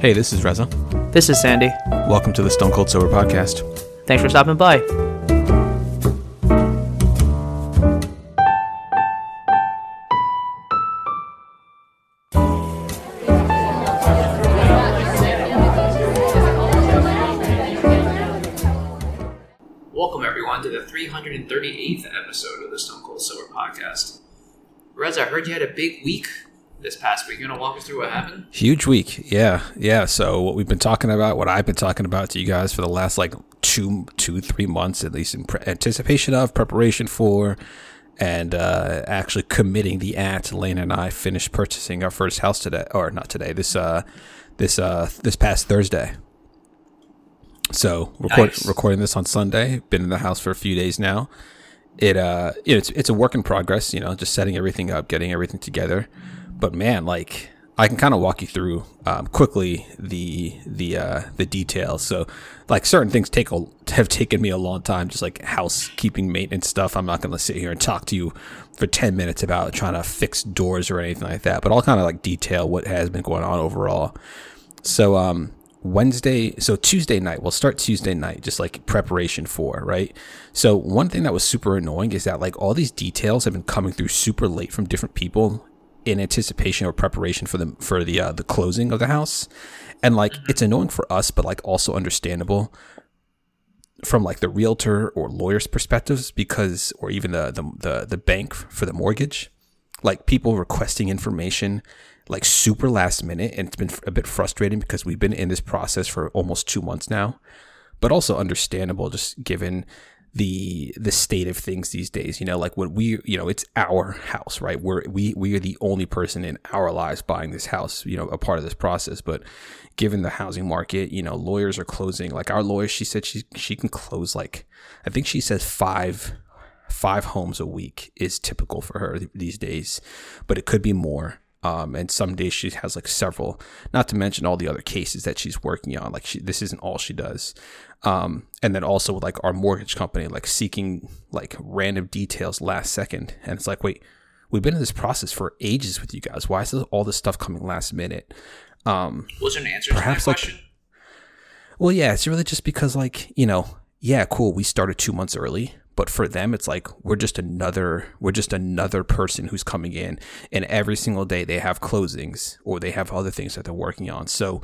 Hey, this is Reza. This is Sandy. Welcome to the Stone Cold Sober Podcast. Thanks for stopping by. Welcome, everyone, to the 338th episode of the Stone Cold Sober Podcast. Reza, I heard you had a big week this past week. You're going to walk us through what happened? Huge week. Yeah. So what we've been talking about, what I've been talking about to you guys for the last like two, 3 months, at least in anticipation of, preparation for, and actually committing the act. Lane and I finished purchasing our first house today, or not today, this past Thursday. So recording this on Sunday, been in the house for a few days now. It's a work in progress, just setting everything up, getting everything together. But man, like, I can kind of walk you through quickly the details. So, like, certain things have taken me a long time, just like housekeeping, maintenance stuff. I'm not going to sit here and talk to you for 10 minutes about trying to fix doors or anything like that, but I'll kind of like detail what has been going on overall. So Tuesday night, just like preparation for, right? So one thing that was super annoying is that like all these details have been coming through super late from different people in anticipation or preparation for the closing of the house. And like, it's annoying for us, but like also understandable from like the realtor or lawyer's perspectives, because, or even the bank for the mortgage, like people requesting information like super last minute. And it's been a bit frustrating because we've been in this process for almost 2 months now, but also understandable just given the state of things these days, like when we, it's our house, right? We are the only person in our lives buying this house, a part of this process. But given the housing market, lawyers are closing, like our lawyer, she said she can close, like, I think she says five homes a week is typical for her these days, but it could be more. And some days she has like several, not to mention all the other cases that she's working on. Like this isn't all she does. And then also with like our mortgage company, like seeking like random details last second. And it's like, wait, we've been in this process for ages with you guys. Why is all this stuff coming last minute? Was there an answer perhaps to that question? Well, yeah, it's really just because like, yeah, cool. We started 2 months early. But for them, it's like we're just another person who's coming in, and every single day they have closings or they have other things that they're working on. So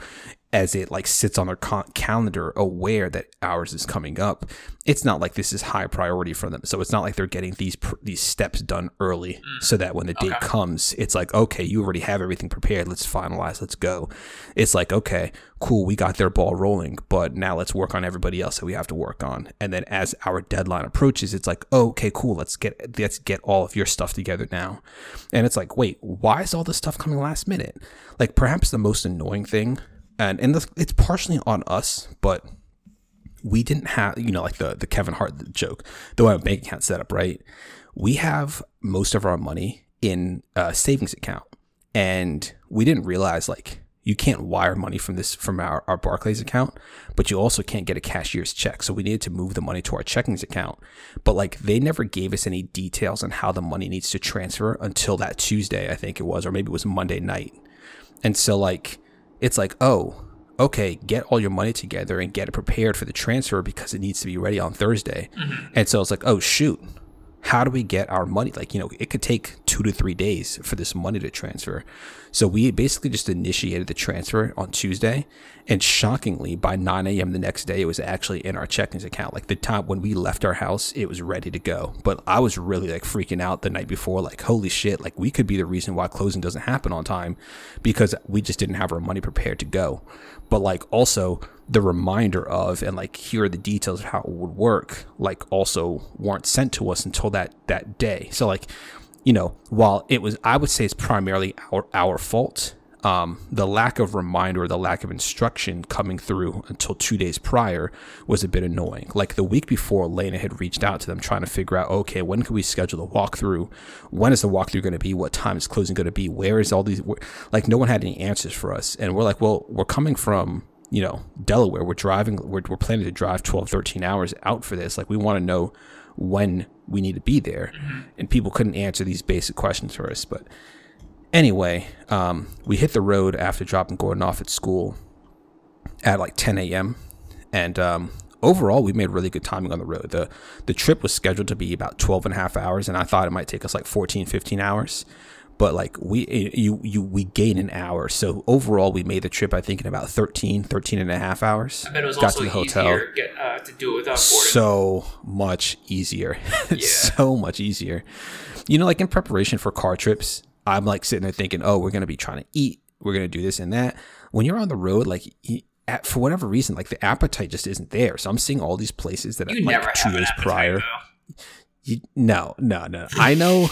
as it like sits on their calendar, aware that ours is coming up, it's not like this is high priority for them. So it's not like they're getting these steps done early, so that when the date comes, it's like, okay, you already have everything prepared. Let's finalize. Let's go. It's like, okay, cool. We got their ball rolling, but now let's work on everybody else that we have to work on. And then as our deadline approaches, it's like, oh, okay, cool. Let's get all of your stuff together now. And it's like, wait, why is all this stuff coming last minute? Like perhaps the most annoying thing. And this, it's partially on us, but we didn't have, like the Kevin Hart joke, though I have a bank account set up, right? We have most of our money in a savings account, and we didn't realize like you can't wire money from our Barclays account, but you also can't get a cashier's check. So we needed to move the money to our checkings account, but like they never gave us any details on how the money needs to transfer until that Tuesday, I think it was, or maybe it was Monday night. And so like, it's like, oh, okay, get all your money together and get it prepared for the transfer because it needs to be ready on Thursday. Mm-hmm. And so it's like, oh, shoot, how do we get our money? Like, it could take 2 to 3 days for this money to transfer. So we basically just initiated the transfer on Tuesday. And shockingly, by 9 a.m. the next day, it was actually in our checkings account. Like the time when we left our house, it was ready to go. But I was really like freaking out the night before, like, holy shit, like we could be the reason why closing doesn't happen on time because we just didn't have our money prepared to go. But like also the reminder of, and like here are the details of how it would work, like also weren't sent to us until that day. So like, while it was, I would say it's primarily our fault, the lack of reminder, the lack of instruction coming through until 2 days prior was a bit annoying. Like the week before, Elena had reached out to them trying to figure out, okay, when can we schedule the walkthrough? When is the walkthrough going to be? What time is closing going to be? Where is all these? Like no one had any answers for us. And we're like, well, we're coming from, Delaware. We're driving, we're planning to drive 12, 13 hours out for this. Like we want to know when we need to be there. And people couldn't answer these basic questions for us. But anyway, we hit the road after dropping Gordon off at school. at like 10 a.m. And overall, we made really good timing on the road. The trip was scheduled to be about 12 and a half hours, and I thought it might take us like 14, 15 hours. But like we gained an hour. So overall, we made the trip, I think, in about 13 and a half hours. I bet it was also easier to do it without boarding. So much easier. Yeah. So much easier. You know, like in preparation for car trips, I'm like sitting there thinking, oh, we're going to be trying to eat. We're going to do this and that. When you're on the road, like for whatever reason, like the appetite just isn't there. So I'm seeing all these places that you like never 2 days prior. No. I know.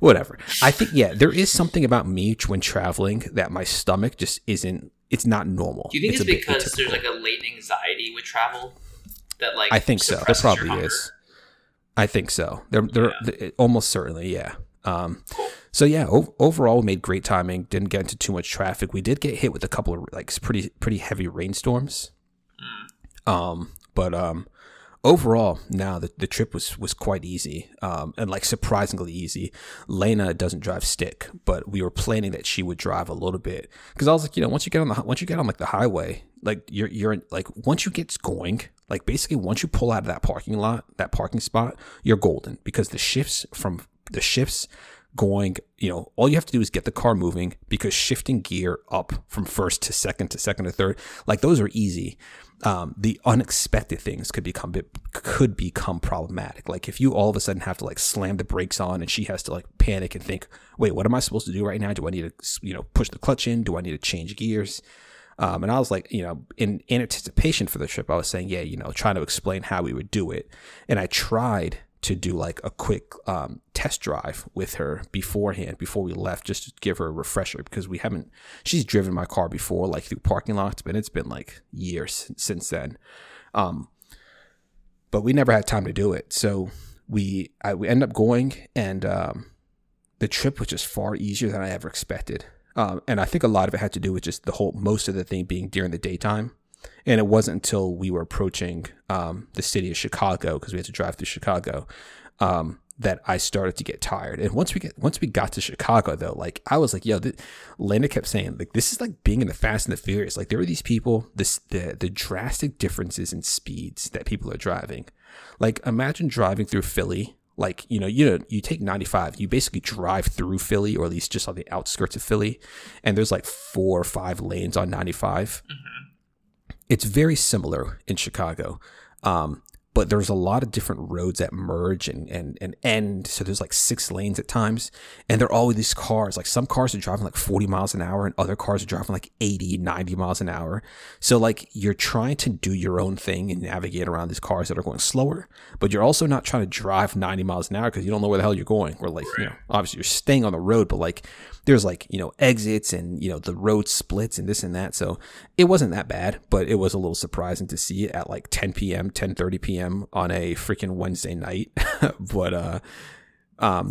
Whatever. I think, yeah, there is something about me when traveling that my stomach just isn't, it's not normal. Do you think it's because there's like a latent anxiety with travel that like, I think so. There probably is. I think so. They're almost certainly. Yeah. So yeah, overall we made great timing. Didn't get into too much traffic. We did get hit with a couple of like pretty heavy rainstorms. Mm. Overall, now the trip was quite easy, and like surprisingly easy. Lena doesn't drive stick, but we were planning that she would drive a little bit because I was like, you know, once you get on like the highway, like you're like once you get going, like basically once you pull out of that parking spot, you're golden because the shifts going, you know, all you have to do is get the car moving because shifting gear up from first to second to third, like those are easy. The unexpected things could become problematic. Like if you all of a sudden have to like slam the brakes on and she has to like panic and think, wait, what am I supposed to do right now? Do I need to, you know, push the clutch in? Do I need to change gears? And I was like, you know, in anticipation for the trip, I was saying, yeah, you know, trying to explain how we would do it. And I tried to do like a quick test drive with her beforehand before we left, just to give her a refresher because she's driven my car before, like through parking lots, but it's been like years since then. But we never had time to do it. So we ended up going, and the trip was just far easier than I ever expected. And I think a lot of it had to do with just most of the thing being during the daytime. And it wasn't until we were approaching the city of Chicago, because we had to drive through Chicago, that I started to get tired. And once we got to Chicago, though, like I was like, yo, Lana kept saying, like, this is like being in the Fast and the Furious. Like there were these people, the drastic differences in speeds that people are driving. Like imagine driving through Philly. Like, you know, you take 95, you basically drive through Philly, or at least just on the outskirts of Philly. And there's like 4 or 5 lanes on 95. Mm-hmm. It's very similar in Chicago, but there's a lot of different roads that merge and end. So there's like 6 lanes at times, and there are always these cars. Like some cars are driving like 40 miles an hour, and other cars are driving like 80, 90 miles an hour. So like you're trying to do your own thing and navigate around these cars that are going slower, but you're also not trying to drive 90 miles an hour because you don't know where the hell you're going. Or like, you know, obviously you're staying on the road, but like there's like, you know, exits and, you know, the road splits and this and that. So it wasn't that bad, but it was a little surprising to see it at like 10 p.m., 10:30 p.m. on a freaking Wednesday night. But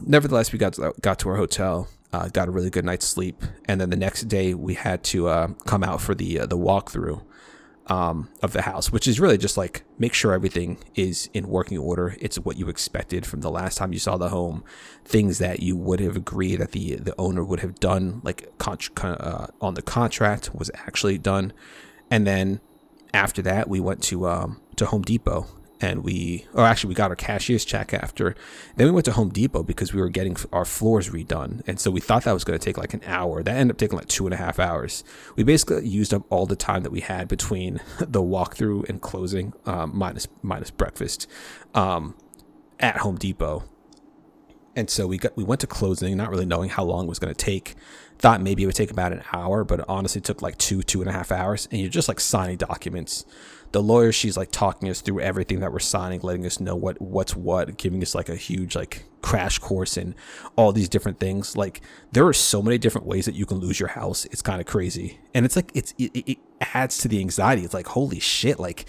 nevertheless, we got to our hotel, got a really good night's sleep. And then the next day we had to come out for the walkthrough of the house, which is really just like make sure everything is in working order. It's what you expected from the last time you saw the home, things that you would have agreed that the owner would have done, like on the contract was actually done. And then after that, we went to Home Depot, and we got our cashier's check after. Then we went to Home Depot because we were getting our floors redone. And so we thought that was going to take like an hour. That ended up taking like 2.5 hours. We basically used up all the time that we had between the walkthrough and closing, minus breakfast, at Home Depot. And so we went to closing, not really knowing how long it was going to take. Thought maybe it would take about an hour, but it honestly took like 2.5 hours. And you're just like signing documents. The lawyer, she's like talking us through everything that we're signing, letting us know what's what, giving us like a huge like crash course in all these different things. Like there are so many different ways that you can lose your house. It's kind of crazy. And it's like it adds to the anxiety. It's like, holy shit, like,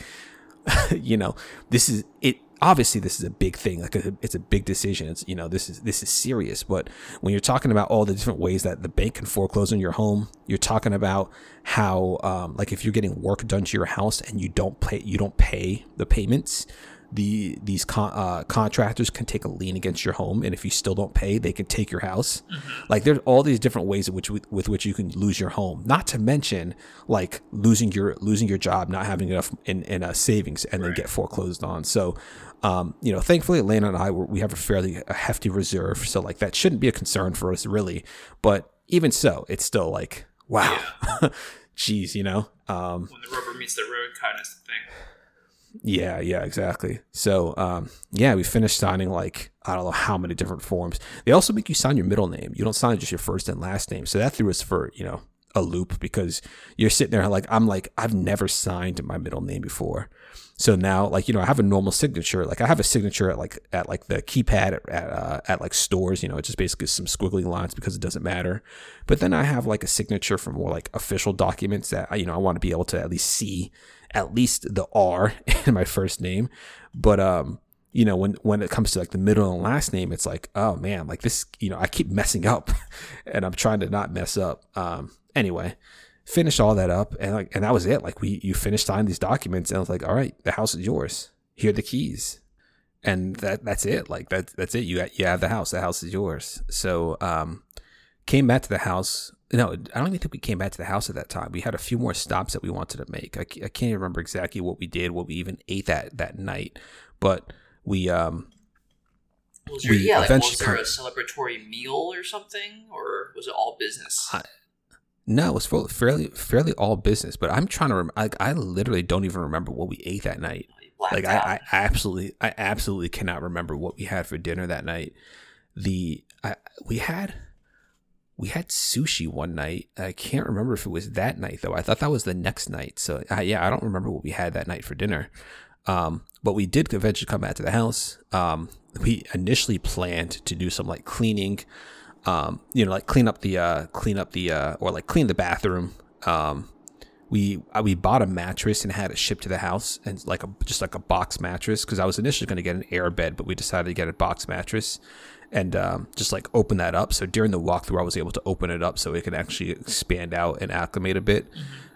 you know, this is it. Obviously, this is a big thing. Like it's a big decision. It's, you know, this is serious. But when you're talking about all the different ways that the bank can foreclose on your home, you're talking about how, like, if you're getting work done to your house and you don't pay the payments, these contractors can take a lien against your home, and if you still don't pay, they can take your house. Mm-hmm. Like, there's all these different ways in which with which you can lose your home. Not to mention, like, losing your job, not having enough in savings, and then get foreclosed on. So, you know, thankfully, Atlanta and I we have a fairly hefty reserve, so like that shouldn't be a concern for us really. But even so, it's still like, wow, yeah. Geez, you know. When the rubber meets the road, kind of thing. Yeah, exactly. So, we finished signing, like, I don't know how many different forms. They also make you sign your middle name. You don't sign just your first and last name. So that threw us for, you know, a loop, because you're sitting there like, I'm like, I've never signed my middle name before. So now, like, you know, I have a normal signature. Like, I have a signature at the keypad at stores, you know, it's just basically some squiggly lines because it doesn't matter. But then I have like a signature for more like official documents that, you know, I want to be able to at least see at least the R in my first name. But, you know, when it comes to like the middle and last name, it's like, oh man, like this, you know, I keep messing up and I'm trying to not mess up. Anyway, finished all that up, and that was it. Like, you finished signing these documents, and I was like, all right, the house is yours. Here are the keys, and that's it. Like that's it. You have the house. The house is yours. So, came back to the house. No, I don't even think we came back to the house at that time. We had a few more stops that we wanted to make. I can't even remember exactly what we did, what we even ate that night, but we was there a celebratory meal or something, or was it all business? No, it was fairly all business, but I'm trying to remember. Like, I literally don't even remember what we ate that night. Like, I absolutely cannot remember what we had for dinner that night. We had sushi one night. I can't remember if it was that night though. I thought that was the next night. So I don't remember what we had that night for dinner. But we did eventually come back to the house. We initially planned to do some like cleaning. You know, like clean the bathroom. We bought a mattress and had it shipped to the house, and just like a box mattress, because I was initially going to get an air bed, but we decided to get a box mattress and just like open that up. So during the walkthrough, I was able to open it up so it could actually expand out and acclimate a bit,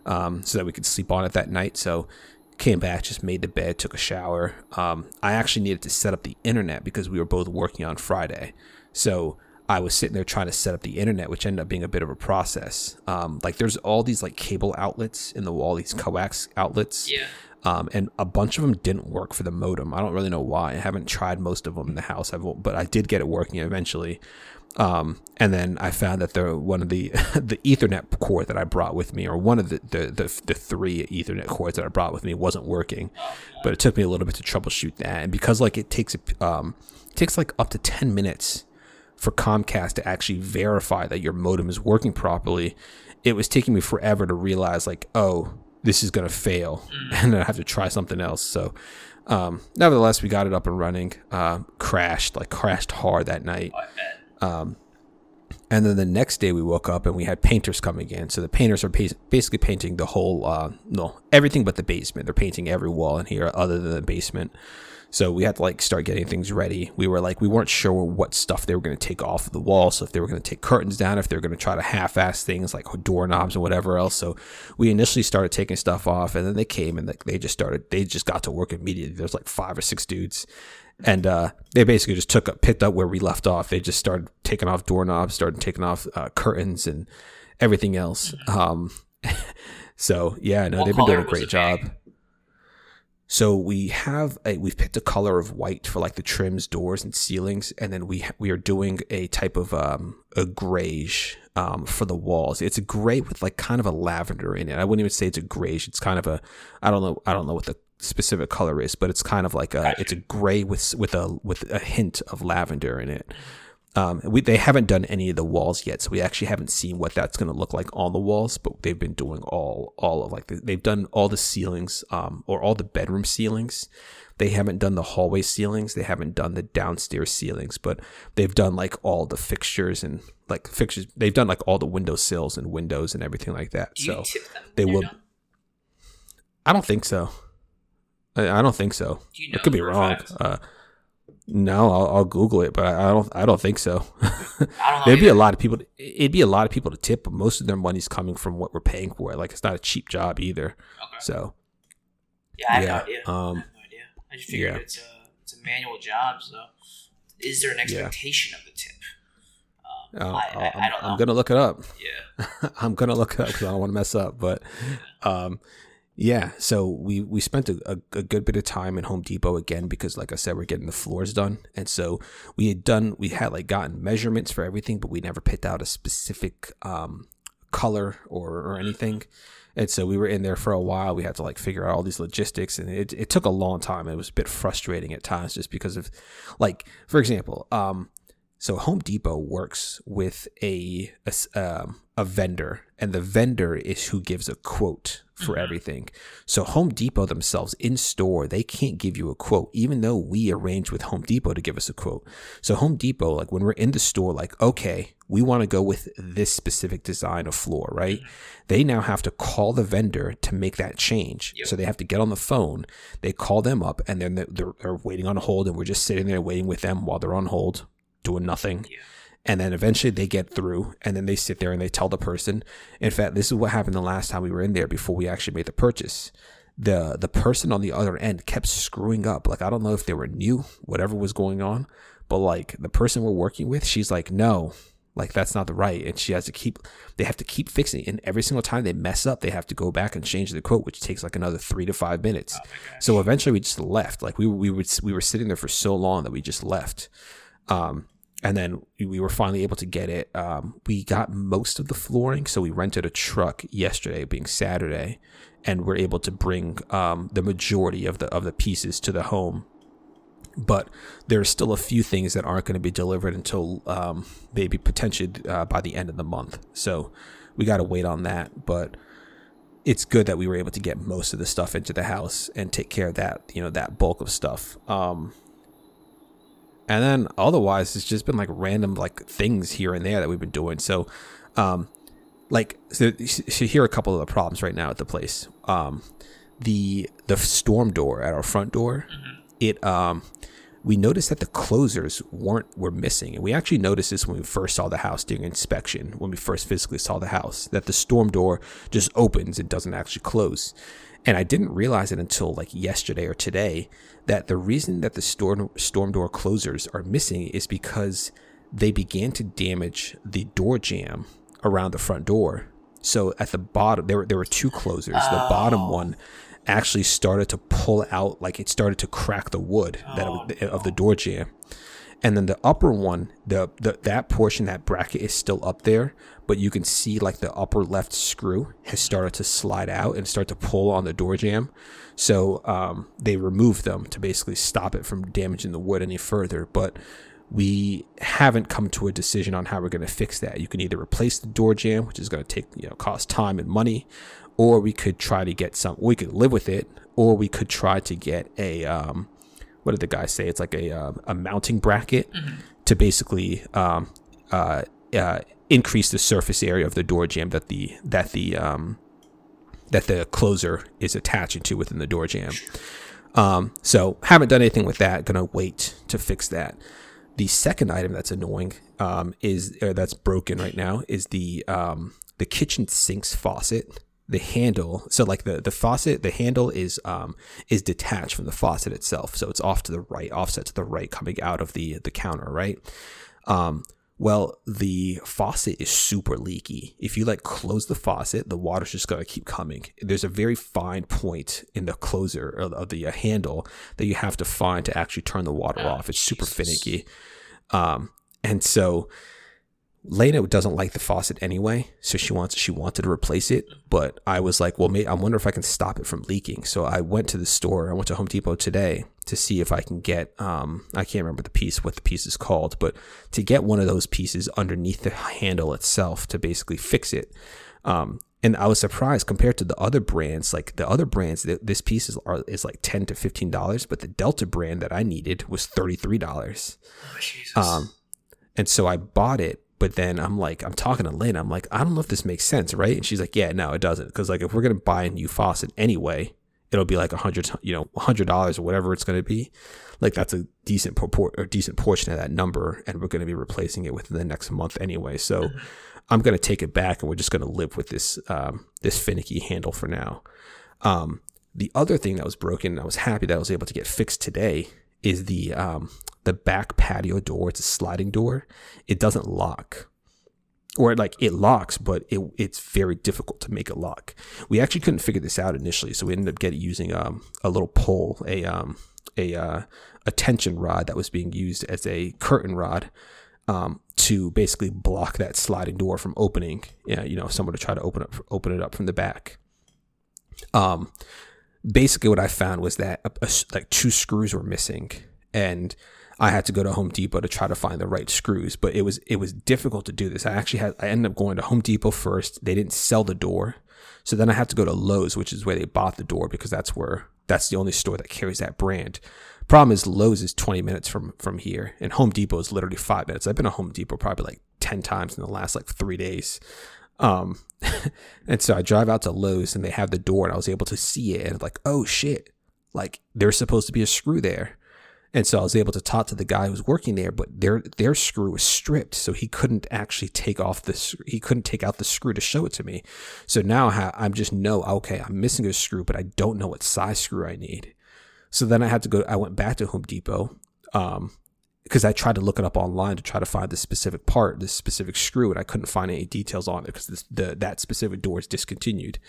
so that we could sleep on it that night. So came back, just made the bed, took a shower. I actually needed to set up the internet because we were both working on Friday, so I was sitting there trying to set up the internet, which ended up being a bit of a process. Like, there's all these like cable outlets in the wall, these coax outlets. Yeah. And a bunch of them didn't work for the modem. I don't really know why. I haven't tried most of them in the house, but I did get it working eventually. And then I found that one of the Ethernet cord that I brought with me, or one of the three Ethernet cords that I brought with me, wasn't working. But it took me a little bit to troubleshoot that, and because like it takes like up to 10 minutes. For Comcast to actually verify that your modem is working properly, it was taking me forever to realize, like, oh, this is going to fail, and then I have to try something else. So, nevertheless, we got it up and running. Crashed hard that night. And then the next day we woke up and we had painters coming in. So the painters are basically painting the whole, everything but the basement. They're painting every wall in here other than the basement. So we had to like start getting things ready. We weren't sure what stuff they were going to take off of the wall. So if they were going to take curtains down, if they were going to try to half-ass things like doorknobs and whatever else. So we initially started taking stuff off, and then they came and like they just got to work immediately. There's like 5 or 6 dudes, and they basically just picked up where we left off. They just started taking off doorknobs, started taking off curtains and everything else. So yeah, no, they've been doing a great job. So we've picked a color of white for like the trims, doors, and ceilings, and then we are doing a type of a grayish for the walls. It's a gray with like kind of a lavender in it. I wouldn't even say it's a grayish. It's kind of a I don't know what the specific color is, but it's kind of like it's a gray with a hint of lavender in it. They haven't done any of the walls yet, so we actually haven't seen what that's going to look like on the walls. But they've been doing they've done all the ceilings, or all the bedroom ceilings. They haven't done the hallway ceilings. They haven't done the downstairs ceilings, but they've done like all the fixtures and like fixtures. They've done like all the window sills and windows and everything like that. Do you tip them? They will. Done? I don't think so. I don't think so. Do you know? I could be wrong. No, I'll Google it, but I don't think so. There'd be a lot of people. It'd be a lot of people to tip, but most of their money's coming from what we're paying for. Like, it's not a cheap job either. Okay. So, yeah, I have no idea. I just figured it's a manual job, so is there an expectation of the tip? I don't know. I'm going to look it up. Yeah. I'm going to look it up because I don't want to mess up. But so we spent a good bit of time at Home Depot again because, like I said, we're getting the floors done. And so we had gotten measurements for everything, but we never picked out a specific color or anything. And so we were in there for a while. We had to figure out all these logistics, and it took a long time. It was a bit frustrating at times just because of, for example, so Home Depot works with a vendor, and the vendor is who gives a quote for everything. So Home Depot themselves in store, they can't give you a quote, even though we arranged with Home Depot to give us a quote. So Home Depot, when we're in the store, okay, we want to go with this specific design of floor, right? They now have to call the vendor to make that change. Yep. So they have to get on the phone. They call them up, and then they're waiting on hold, and we're just sitting there waiting with them while they're on hold, doing nothing. Yeah. And then eventually they get through, and then they sit there and they tell the person. In fact, this is what happened the last time we were in there before we actually made the purchase. The person on the other end kept screwing up. I don't know if they were new, whatever was going on, but the person we're working with, she's like, no, that's not the right. And they have to keep fixing it. And every single time they mess up, they have to go back and change the quote, which takes another 3 to 5 minutes. Oh my gosh. So eventually we just left. We were sitting there for so long that we just left. And then we were finally able to get it. We got most of the flooring, so we rented a truck yesterday, being Saturday, and we're able to bring the majority of the pieces to the home. But there are still a few things that aren't going to be delivered until maybe potentially by the end of the month. So we got to wait on that. But it's good that we were able to get most of the stuff into the house and take care of that, that bulk of stuff. And then otherwise, it's just been random things here and there that we've been doing. So, so here are a couple of the problems right now at the place. The storm door at our front door, we noticed that the closers were missing, and we actually noticed this when we first saw the house during inspection. When we first physically saw the house, that the storm door just opens; it doesn't actually close. And I didn't realize it until yesterday or today that the reason that the storm door closers are missing is because they began to damage the door jamb around the front door. So at the bottom, there were two closers. Oh. The bottom one actually started to pull out, it started to crack the wood of the door jamb. And then the upper one, that portion, that bracket is still up there, but you can see the upper left screw has started to slide out and start to pull on the door jamb. So they removed them to basically stop it from damaging the wood any further. But we haven't come to a decision on how we're going to fix that. You can either replace the door jamb, which is going to take cost time and money, or we could try to get some. We could live with it, or we could try to get a. What did the guy say? It's a mounting bracket to basically increase the surface area of the door jamb that the closer is attaching to within the door jamb. So haven't done anything with that. Gonna wait to fix that. The second item that's annoying that's broken right now is the kitchen sink's faucet. The handle, so the faucet, the handle is detached from the faucet itself, so it's off to the right, offset to the right, coming out of the counter, right? Well, the faucet is super leaky. If you close the faucet, the water's just gonna keep coming. There's a very fine point in the closer of the handle that you have to find to actually turn the water off. It's super finicky, and so. Lena doesn't like the faucet anyway, so she wanted to replace it, but I was like, well, I wonder if I can stop it from leaking. So I went to Home Depot today to see if I can get, I can't remember what the piece is called, but to get one of those pieces underneath the handle itself to basically fix it. And I was surprised compared to the other brands, this piece is $10 to $15, but the Delta brand that I needed was $33. Oh, Jesus. And so I bought it. But then I'm talking to Lynn. I'm like, I don't know if this makes sense, right? And she's like, yeah, no, it doesn't. Because if we're going to buy a new faucet anyway, it'll be $100 or whatever it's going to be. That's a decent portion of that number. And we're going to be replacing it within the next month anyway. So I'm going to take it back, and we're just going to live with this finicky handle for now. The other thing that was broken, I was happy that I was able to get fixed today, is the back patio door. It's a sliding door. It doesn't lock. Or like it locks, but it's very difficult to make it lock. We actually couldn't figure this out initially, so we ended up using a little pole, a tension rod that was being used as a curtain rod to basically block that sliding door from opening. Yeah, you know, if someone to try to open it up from the back. Basically, what I found was that like two screws were missing, and I had to go to Home Depot to try to find the right screws. But it was difficult to do this. I ended up going to Home Depot first. They didn't sell the door, so then I had to go to Lowe's, which is where they bought the door, because that's the only store that carries that brand. Problem is, Lowe's is 20 minutes from here, and Home Depot is literally 5 minutes. I've been to Home Depot probably like 10 times in the last like 3 days. And so I drive out to Lowe's, and they have the door, and I was able to see it, and like, oh shit, like there's supposed to be a screw there. And so I was able to talk to the guy who was working there, but their screw was stripped, so he couldn't actually take out the screw to show it to me. So now I'm just I'm missing a screw, but I don't know what size screw I need. So then I went back to Home Depot, because I tried to look it up online to try to find this specific part, this specific screw, and I couldn't find any details on it because that specific door is discontinued.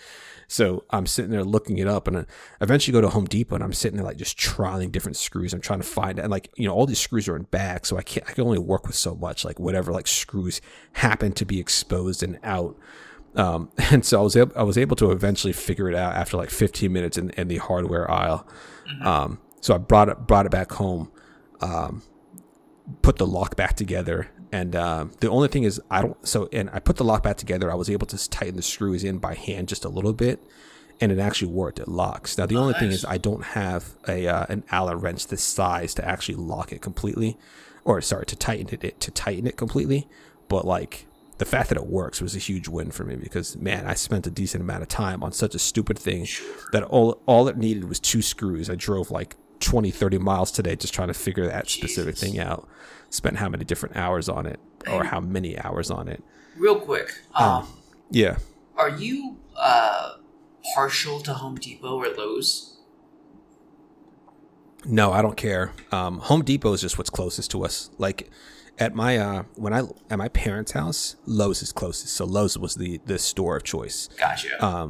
So I'm sitting there looking it up, and I eventually go to Home Depot, and I'm sitting there like just trialing different screws. I'm trying to find it, and like, you know, all these screws are in back, so I can only work with so much, like whatever like screws happen to be exposed and out. And so I was able to eventually figure it out after like 15 minutes in the hardware aisle. So I brought it back home. Put the lock back together, and the only thing is I put the lock back together. I was able to tighten the screws in by hand just a little bit, and it actually worked. It locks now. The only thing is I don't have an Allen wrench this size to actually lock it completely, or sorry, to tighten it completely. But like, the fact that it works was a huge win for me, because man, I spent a decent amount of time on such a stupid thing that all it needed was two screws. I drove like 20-30 miles today just trying to figure that specific thing out. Spent how many different hours on it, or how many hours on it. Real quick, yeah, are you partial to Home Depot or Lowe's? No, I don't care. Home Depot is just what's closest to us. Like at my at my parents' house, Lowe's is closest, so Lowe's was the store of choice. Gotcha.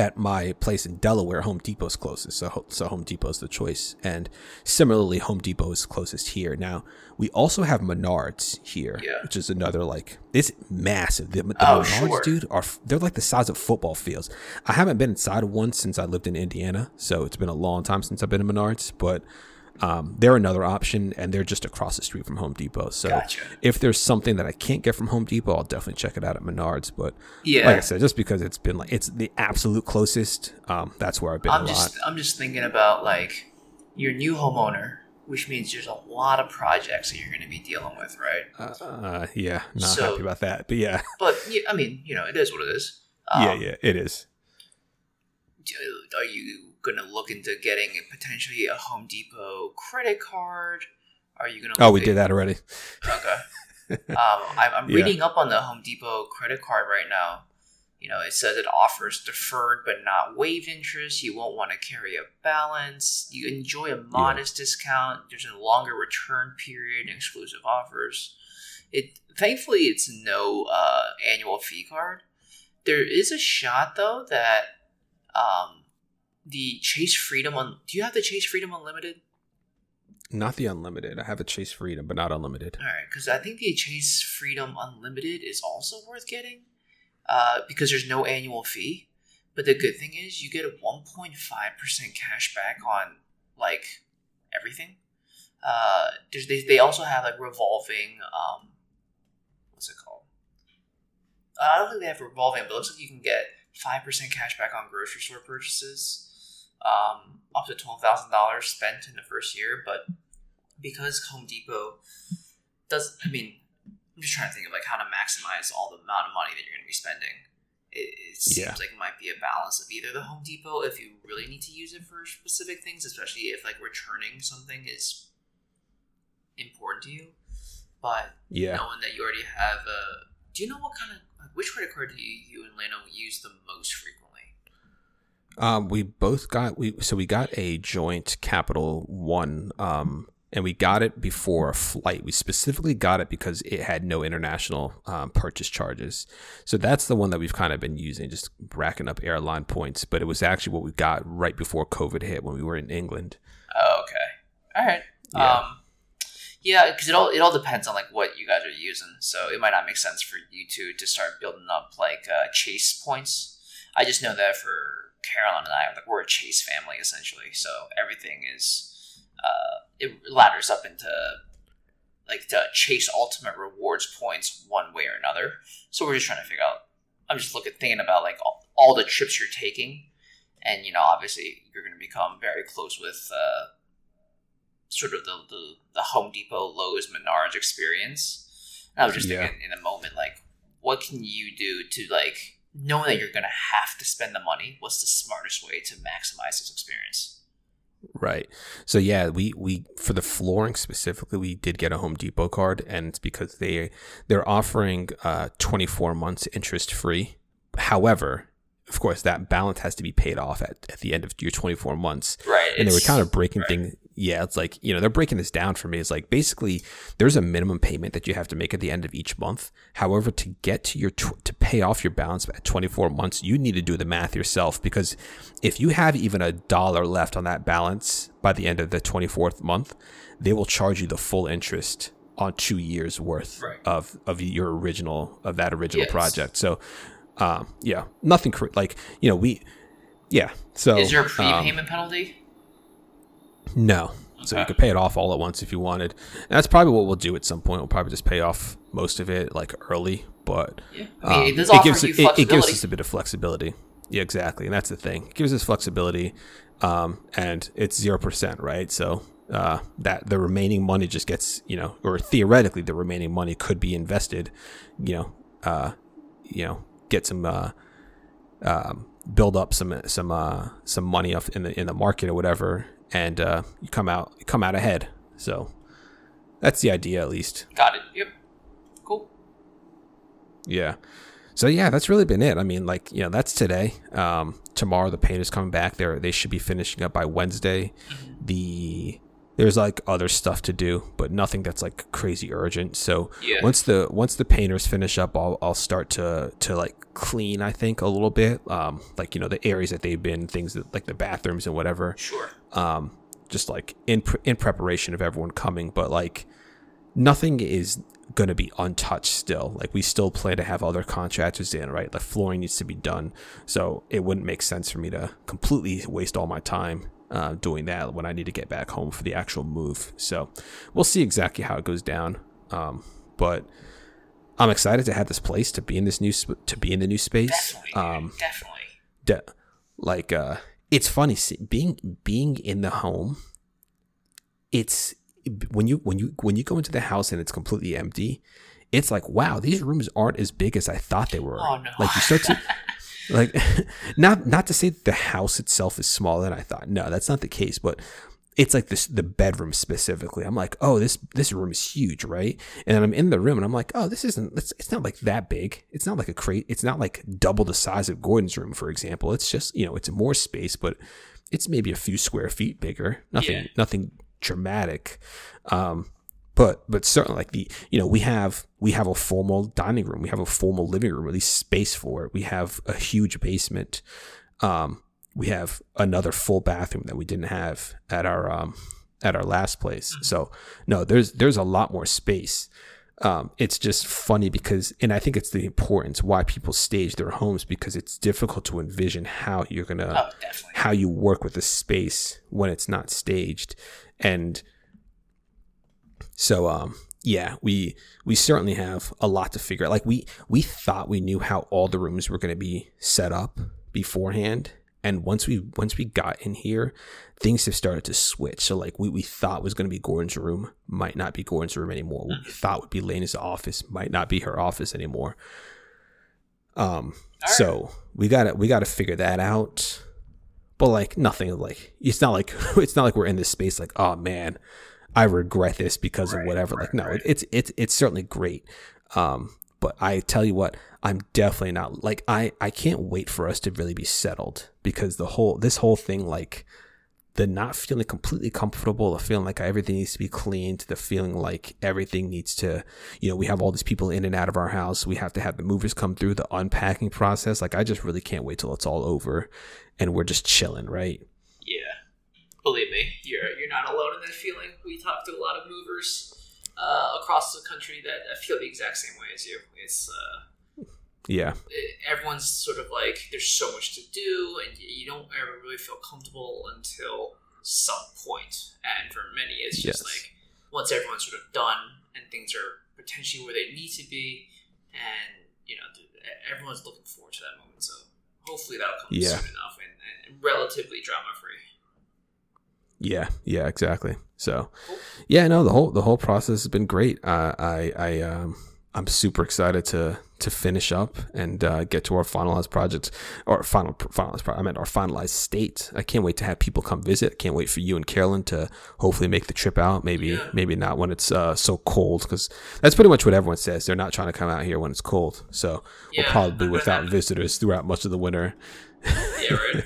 At my place in Delaware, Home Depot's closest, so Home Depot's the choice, and similarly, Home Depot is closest here. Now, we also have Menards here, yeah, which is another like, it's massive. The Menards, sure, dude, they're like the size of football fields. I haven't been inside one since I lived in Indiana, so it's been a long time since I've been in Menards, but they're another option, and they're just across the street from Home Depot. So gotcha. If there's something that I can't get from Home Depot, I'll definitely check it out at Menards. But yeah, like I said, just because it's been like, it's the absolute closest, that's where I've been a lot. I'm just thinking about like your new homeowner, which means there's a lot of projects that you're going to be dealing with, right? Yeah, not happy about that, but yeah. But yeah, I mean, you know, it is what it is. Yeah, it is. Dude, are you going to look into getting potentially a Home Depot credit card? Are you going to? Oh, we did that already. Okay. I'm reading up on the Home Depot credit card right now. You know, it says it offers deferred but not waived interest. You won't want to carry a balance. You enjoy a modest discount. There's a longer return period and exclusive offers. Thankfully, it's no annual fee card. There is a shot though that the Chase Freedom do you have the Chase Freedom Unlimited? Not the Unlimited. I have a Chase Freedom, but not Unlimited. All right, because I think the Chase Freedom Unlimited is also worth getting because there's no annual fee. But the good thing is you get a 1.5% cash back on like everything. They also have like revolving. What's it called? I don't think they have revolving, but it looks like you can get 5% cash back on grocery store purchases. Up to $12,000 spent in the first year, but because Home Depot I'm just trying to think of like how to maximize all the amount of money that you're going to be spending. It seems like it might be a balance of either the Home Depot if you really need to use it for specific things, especially if like returning something is important to you. But knowing that you already have a, do you know which credit card do you and Lano use the most frequently? We both got we got a joint Capital One, and we got it before a flight. We specifically got it because it had no international purchase charges. So that's the one that we've kind of been using, just racking up airline points. But it was actually what we got right before COVID hit when we were in England. Oh, okay, all right, yeah. Yeah, because it all depends on like what you guys are using. So it might not make sense for you two to start building up like Chase points. I just know that for Caroline and I, like we're a Chase family essentially. So everything is it ladders up into like the Chase Ultimate Rewards points one way or another. So we're just trying to figure out. I'm just thinking about like all the trips you're taking, and you know, obviously you're going to become very close with. Sort of the Home Depot, Lowe's, Menards experience. And I was just thinking in a moment, like, what can you do to, like, knowing that you're going to have to spend the money? What's the smartest way to maximize this experience? Right. So, yeah, we for the flooring specifically, we did get a Home Depot card. And it's because they're offering 24 months interest free. However, of course, that balance has to be paid off at the end of your 24 months. Right. And they were kind of breaking things. Yeah, it's like, you know, they're breaking this down for me. It's like basically there's a minimum payment that you have to make at the end of each month. However, to get to your to pay off your balance at 24 months, you need to do the math yourself, because if you have even $1 left on that balance by the end of the 24th month, they will charge you the full interest on 2 years worth of your original project. So, nothing like, you know, So is there a prepayment penalty? No. Okay. So you could pay it off all at once if you wanted. And that's probably what we'll do at some point. We'll probably just pay off most of it like early, but I mean, it gives us a bit of flexibility. Yeah, exactly. And that's the thing. It gives us flexibility, and it's 0%, right? So that the remaining money just gets, you know, or theoretically the remaining money could be invested, get some build up some money off in the market or whatever. And you come out ahead. So that's the idea, at least. Got it. Yep. Cool. Yeah. So yeah, that's really been it. I mean, like, you know, that's today. Tomorrow the painter's coming back. They should be finishing up by Wednesday. There's like other stuff to do, but nothing that's like crazy urgent. So once the painters finish up, I'll start to like clean, I think, a little bit. Like, you know, the areas that they've been, things that, like the bathrooms and whatever. Sure. Just like in preparation of everyone coming, but like nothing is going to be untouched still. Like we still plan to have other contractors in, right? The flooring needs to be done. So it wouldn't make sense for me to completely waste all my time doing that when I need to get back home for the actual move. So we'll see exactly how it goes down. But I'm excited to have this place, to be in this new space. Definitely. It's funny being in the home. It's when you go into the house and it's completely empty, it's like, wow, these rooms aren't as big as I thought they were. Oh no! Like you start to. Like, not to say that the house itself is smaller than I thought. No, that's not the case. But it's like the bedroom specifically. I'm like, oh, this room is huge, right? And then I'm in the room and I'm like, oh, this isn't. It's not like that big. It's not like a crate. It's not like double the size of Gordon's room, for example. It's just, you know, it's more space, but it's maybe a few square feet bigger. Nothing dramatic. But certainly, like we have a formal dining room, we have a formal living room, at least space for it. We have a huge basement. We have another full bathroom that we didn't have at our last place. So no, there's a lot more space. It's just funny because, and I think it's the importance why people stage their homes, because it's difficult to envision how you're gonna how you work with the space when it's not staged. And so, we certainly have a lot to figure out. Like we thought we knew how all the rooms were going to be set up beforehand. And once we got in here, things have started to switch. So like we thought was going to be Gordon's room might not be Gordon's room anymore. What we thought would be Lena's office might not be her office anymore. All right. So we gotta figure that out, but like nothing, like it's not like we're in this space. Like, oh man, I regret this because of whatever. Like, no, it's certainly great. But I tell you what, I'm definitely not like, I can't wait for us to really be settled, because this whole thing, like the not feeling completely comfortable, the feeling like everything needs to be cleaned, the feeling like everything needs to, you know, we have all these people in and out of our house. We have to have the movers come through, the unpacking process. Like, I just really can't wait till it's all over and we're just chilling, right? Yeah. Believe me, you're not alone in that feeling. We talk to a lot of movers across the country that feel the exact same way as you. It's everyone's sort of like, there's so much to do, and you don't ever really feel comfortable until some point. And for many, it's just like once everyone's sort of done and things are potentially where they need to be, and you know, everyone's looking forward to that moment. So hopefully that'll come soon enough and relatively drama free. Yeah, exactly. So, the whole process has been great. I'm super excited to finish up and get to our finalized projects, or our finalized state. I can't wait to have people come visit. I can't wait for you and Carolyn to hopefully make the trip out. Maybe not when it's so cold, because that's pretty much what everyone says. They're not trying to come out here when it's cold. So we'll probably be without visitors throughout much of the winter. Yeah, right.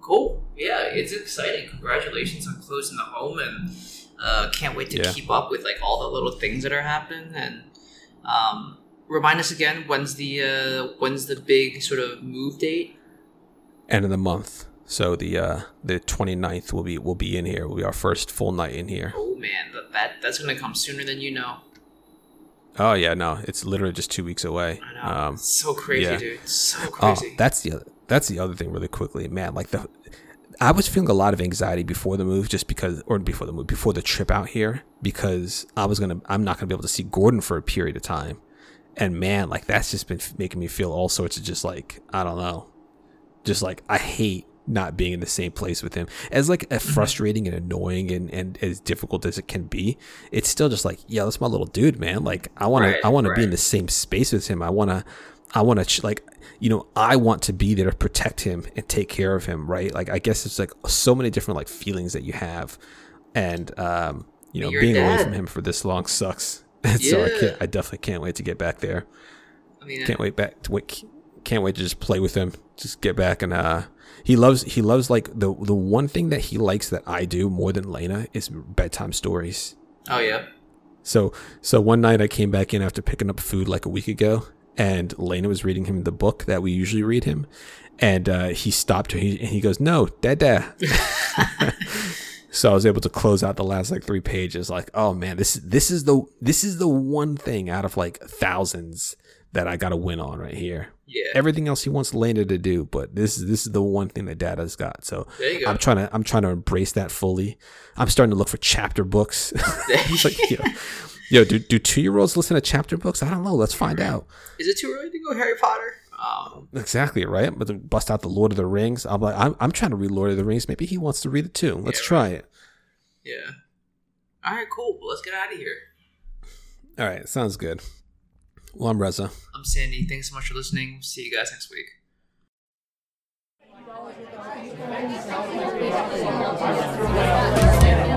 Cool. Yeah, it's exciting. Congratulations on closing the home, and can't wait to keep up with like all the little things that are happening. And remind us again, when's the big sort of move date? End of the month. So the 29th will be in here. Will be our first full night in here. Oh man, that's gonna come sooner than you know. Oh yeah, no, it's literally just 2 weeks away. I know. It's so crazy, dude. It's so crazy. Oh, that's the other thing really quickly, man. Like I was feeling a lot of anxiety before the trip out here, because I'm not gonna be able to see Gordon for a period of time. And man, like that's just been making me feel all sorts of just like, I don't know, just like I hate not being in the same place with him. As like a frustrating and annoying and as difficult as it can be, it's still just like, yeah, that's my little dude, man. Like I want to be in the same space with him. I want to like, you know, I want to be there to protect him and take care of him, right? Like I guess it's like so many different like feelings that you have, and you know, being away from him for this long sucks. And so I definitely can't wait to get back there. I mean, can't wait to just play with him, just get back. And he loves like the one thing that he likes that I do more than Lena is bedtime stories. Oh yeah. So one night I came back in after picking up food like a week ago, and Lena was reading him the book that we usually read him, and he stopped her, and he goes, "No, Dada." So I was able to close out the last like three pages. Like, oh man, this is the one thing out of like thousands that I got to win on right here. Yeah. Everything else he wants Lena to do, but this is the one thing that Dada's got. So there you go. I'm trying to embrace that fully. I'm starting to look for chapter books. Like, Yo, do 2-year-olds listen to chapter books? I don't know. Let's find out. Is it too early to go Harry Potter? Exactly, right? I'm about to bust out the Lord of the Rings. I'm like, I'm trying to read Lord of the Rings. Maybe he wants to read it too. Let's try it. Yeah. All right, cool. Well, let's get out of here. All right, sounds good. Well, I'm Reza. I'm Sandy. Thanks so much for listening. See you guys next week.